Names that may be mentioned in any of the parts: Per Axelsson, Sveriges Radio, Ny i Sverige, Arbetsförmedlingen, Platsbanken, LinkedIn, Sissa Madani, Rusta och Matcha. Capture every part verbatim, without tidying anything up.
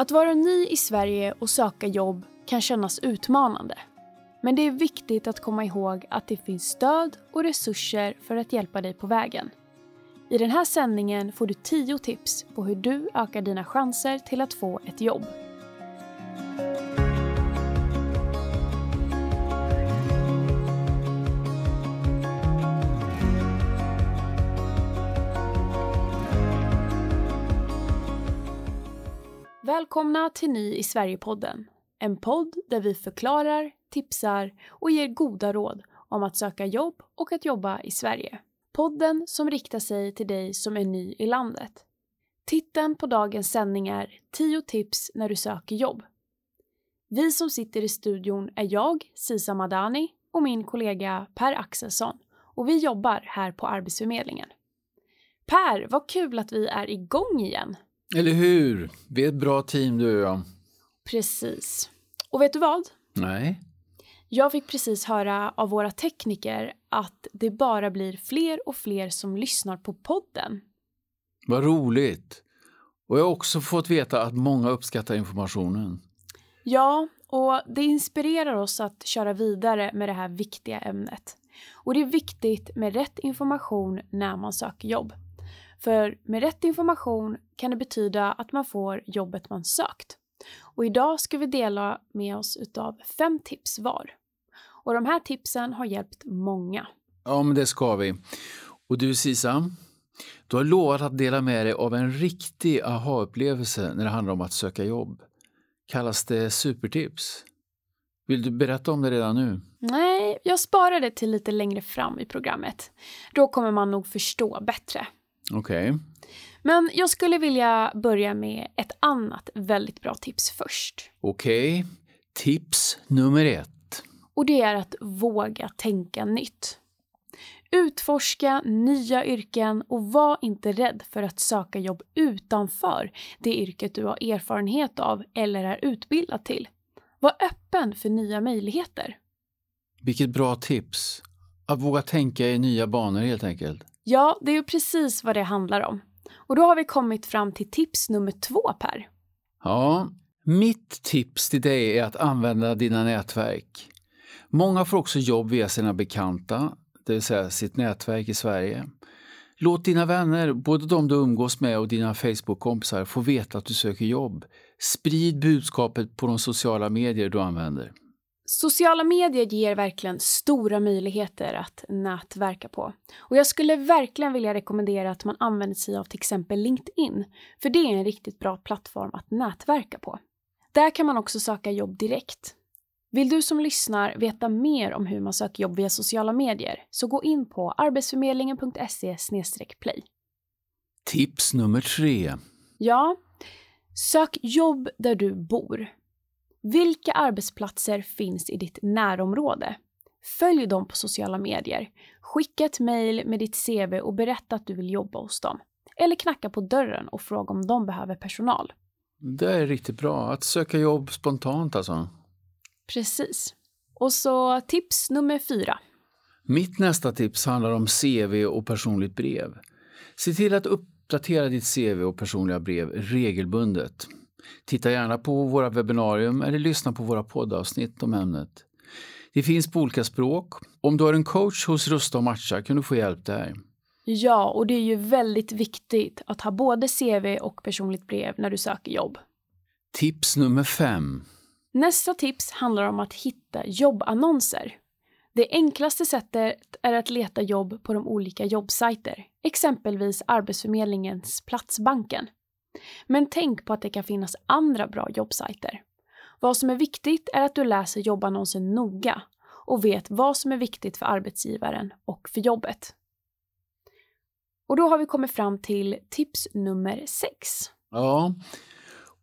Att vara ny i Sverige och söka jobb kan kännas utmanande. Men det är viktigt att komma ihåg att det finns stöd och resurser för att hjälpa dig på vägen. I den här sändningen får du tio tips på hur du ökar dina chanser till att få ett jobb. Välkomna till Ny i Sverige-podden. En podd där vi förklarar, tipsar och ger goda råd om att söka jobb och att jobba i Sverige. Podden som riktar sig till dig som är ny i landet. Titeln på dagens sändning är tio tips när du söker jobb. Vi som sitter i studion är jag, Sissa Madani, och min kollega Per Axelsson, och vi jobbar här på Arbetsförmedlingen. Per, vad kul att vi är igång igen! Eller hur? Vi är ett bra team du och jag. Precis. Och vet du vad? Nej. Jag fick precis höra av våra tekniker att det bara blir fler och fler som lyssnar på podden. Vad roligt. Och jag har också fått veta att många uppskattar informationen. Ja, och det inspirerar oss att köra vidare med det här viktiga ämnet. Och det är viktigt med rätt information när man söker jobb. För med rätt information kan det betyda att man får jobbet man sökt. Och idag ska vi dela med oss utav fem tips var. Och de här tipsen har hjälpt många. Ja, men det ska vi. Och du Sisa, du har lovat att dela med dig av en riktig aha-upplevelse när det handlar om att söka jobb. Kallas det supertips? Vill du berätta om det redan nu? Nej, jag sparar det till lite längre fram i programmet. Då kommer man nog förstå bättre. Okej. Okay. Men jag skulle vilja börja med ett annat väldigt bra tips först. Okej. Okay. Tips nummer ett. Och det är att våga tänka nytt. Utforska nya yrken och var inte rädd för att söka jobb utanför det yrket du har erfarenhet av eller är utbildad till. Var öppen för nya möjligheter. Vilket bra tips. Att våga tänka i nya banor helt enkelt. Ja, det är ju precis vad det handlar om. Och då har vi kommit fram till tips nummer två, Per. Ja, mitt tips till dig är att använda dina nätverk. Många får också jobb via sina bekanta, det vill säga sitt nätverk i Sverige. Låt dina vänner, både de du umgås med och dina Facebook-kompisar, få veta att du söker jobb. Sprid budskapet på de sociala medier du använder. Sociala medier ger verkligen stora möjligheter att nätverka på. Och jag skulle verkligen vilja rekommendera att man använder sig av till exempel LinkedIn. För det är en riktigt bra plattform att nätverka på. Där kan man också söka jobb direkt. Vill du som lyssnar veta mer om hur man söker jobb via sociala medier så gå in på arbetsförmedlingen punkt se slash play. Tips nummer tre. Ja, sök jobb där du bor. Vilka arbetsplatser finns i ditt närområde? Följ dem på sociala medier. Skicka ett mejl med ditt C V och berätta att du vill jobba hos dem. Eller knacka på dörren och fråga om de behöver personal. Det är riktigt bra. Att söka jobb spontant alltså. Precis. Och så tips nummer fyra. Mitt nästa tips handlar om C V och personligt brev. Se till att uppdatera ditt C V och personliga brev regelbundet. Titta gärna på våra webbinarium eller lyssna på våra poddavsnitt om ämnet. Det finns på olika språk. Om du har en coach hos Rusta och Matcha kan du få hjälp där. Ja, och det är ju väldigt viktigt att ha både C V och personligt brev när du söker jobb. Tips nummer fem. Nästa tips handlar om att hitta jobbannonser. Det enklaste sättet är att leta jobb på de olika jobbsajter, exempelvis Arbetsförmedlingens Platsbanken. Men tänk på att det kan finnas andra bra jobbsajter. Vad som är viktigt är att du läser jobbannonsen noga och vet vad som är viktigt för arbetsgivaren och för jobbet. Och då har vi kommit fram till tips nummer sex. Ja,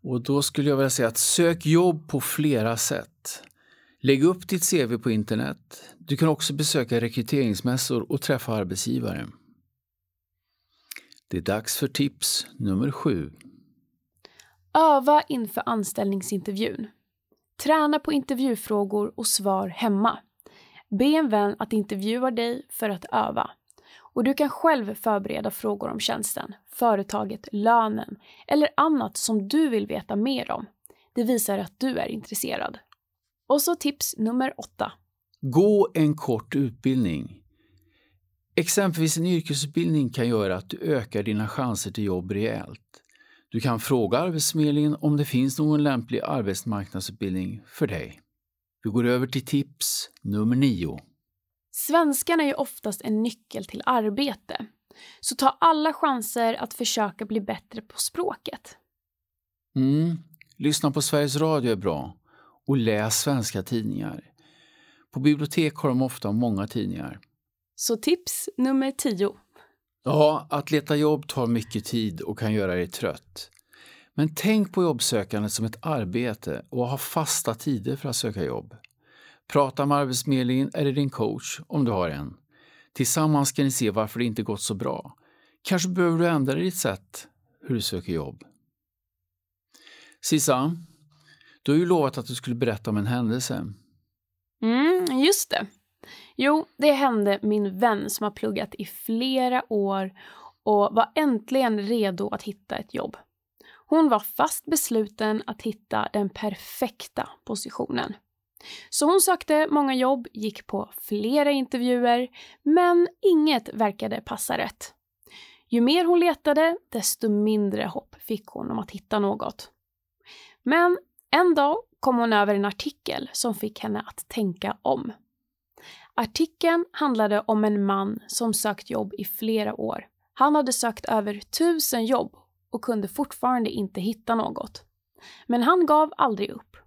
och då skulle jag vilja säga att sök jobb på flera sätt. Lägg upp ditt C V på internet. Du kan också besöka rekryteringsmässor och träffa arbetsgivare. Det är dags för tips nummer sju. Öva inför anställningsintervjun. Träna på intervjufrågor och svar hemma. Be en vän att intervjua dig för att öva. Och du kan själv förbereda frågor om tjänsten, företaget, lönen eller annat som du vill veta mer om. Det visar att du är intresserad. Och så tips nummer åtta. Gå en kort utbildning. Exempelvis en yrkesutbildning kan göra att du ökar dina chanser till jobb rejält. Du kan fråga Arbetsförmedlingen om det finns någon lämplig arbetsmarknadsutbildning för dig. Vi går över till tips nummer nio. Svenskan är ju oftast en nyckel till arbete. Så ta alla chanser att försöka bli bättre på språket. Mm. Lyssna på Sveriges Radio är bra. Och läs svenska tidningar. På bibliotek har de ofta många tidningar. Så tips nummer tio. Ja, att leta jobb tar mycket tid och kan göra dig trött. Men tänk på jobbsökandet som ett arbete och ha fasta tider för att söka jobb. Prata med Arbetsförmedlingen eller din coach om du har en. Tillsammans kan ni se varför det inte gått så bra. Kanske behöver du ändra ditt sätt hur du söker jobb. Sissa, du har ju lovat att du skulle berätta om en händelse. Mm, just det. Jo, det hände min vän som har pluggat i flera år och var äntligen redo att hitta ett jobb. Hon var fast besluten att hitta den perfekta positionen. Så hon sökte många jobb, gick på flera intervjuer, men inget verkade passa rätt. Ju mer hon letade, desto mindre hopp fick hon om att hitta något. Men en dag kom hon över en artikel som fick henne att tänka om. Artikeln handlade om en man som sökt jobb i flera år. Han hade sökt över tusen jobb och kunde fortfarande inte hitta något. Men han gav aldrig upp.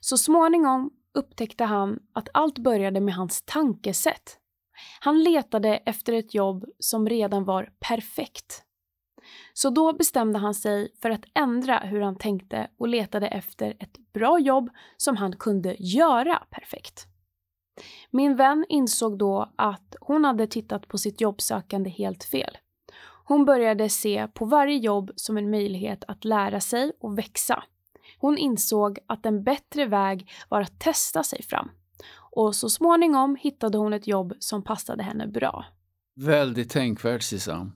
Så småningom upptäckte han att allt började med hans tankesätt. Han letade efter ett jobb som redan var perfekt. Så då bestämde han sig för att ändra hur han tänkte och letade efter ett bra jobb som han kunde göra perfekt. Min vän insåg då att hon hade tittat på sitt jobbsökande helt fel. Hon började se på varje jobb som en möjlighet att lära sig och växa. Hon insåg att en bättre väg var att testa sig fram. Och så småningom hittade hon ett jobb som passade henne bra. Väldigt tänkvärt, Sissa.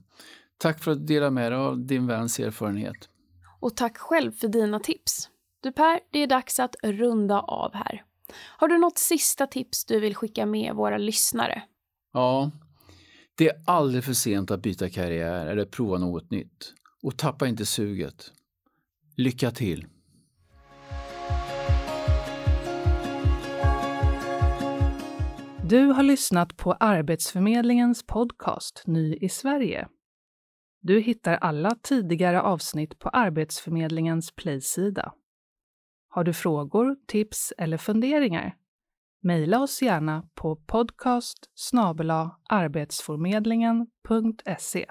Tack för att du delade med dig av din väns erfarenhet. Och tack själv för dina tips. Du Per, det är dags att runda av här. Har du något sista tips du vill skicka med våra lyssnare? Ja, det är aldrig för sent att byta karriär eller prova något nytt. Och tappa inte suget. Lycka till! Du har lyssnat på Arbetsförmedlingens podcast Ny i Sverige. Du hittar alla tidigare avsnitt på Arbetsförmedlingens playsida. Har du frågor, tips eller funderingar? Mejla oss gärna på podcast snabel-a arbetsförmedlingen punkt se.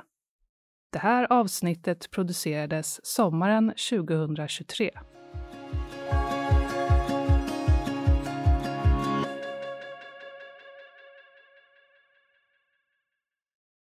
Det här avsnittet producerades sommaren tjugohundratjugotre.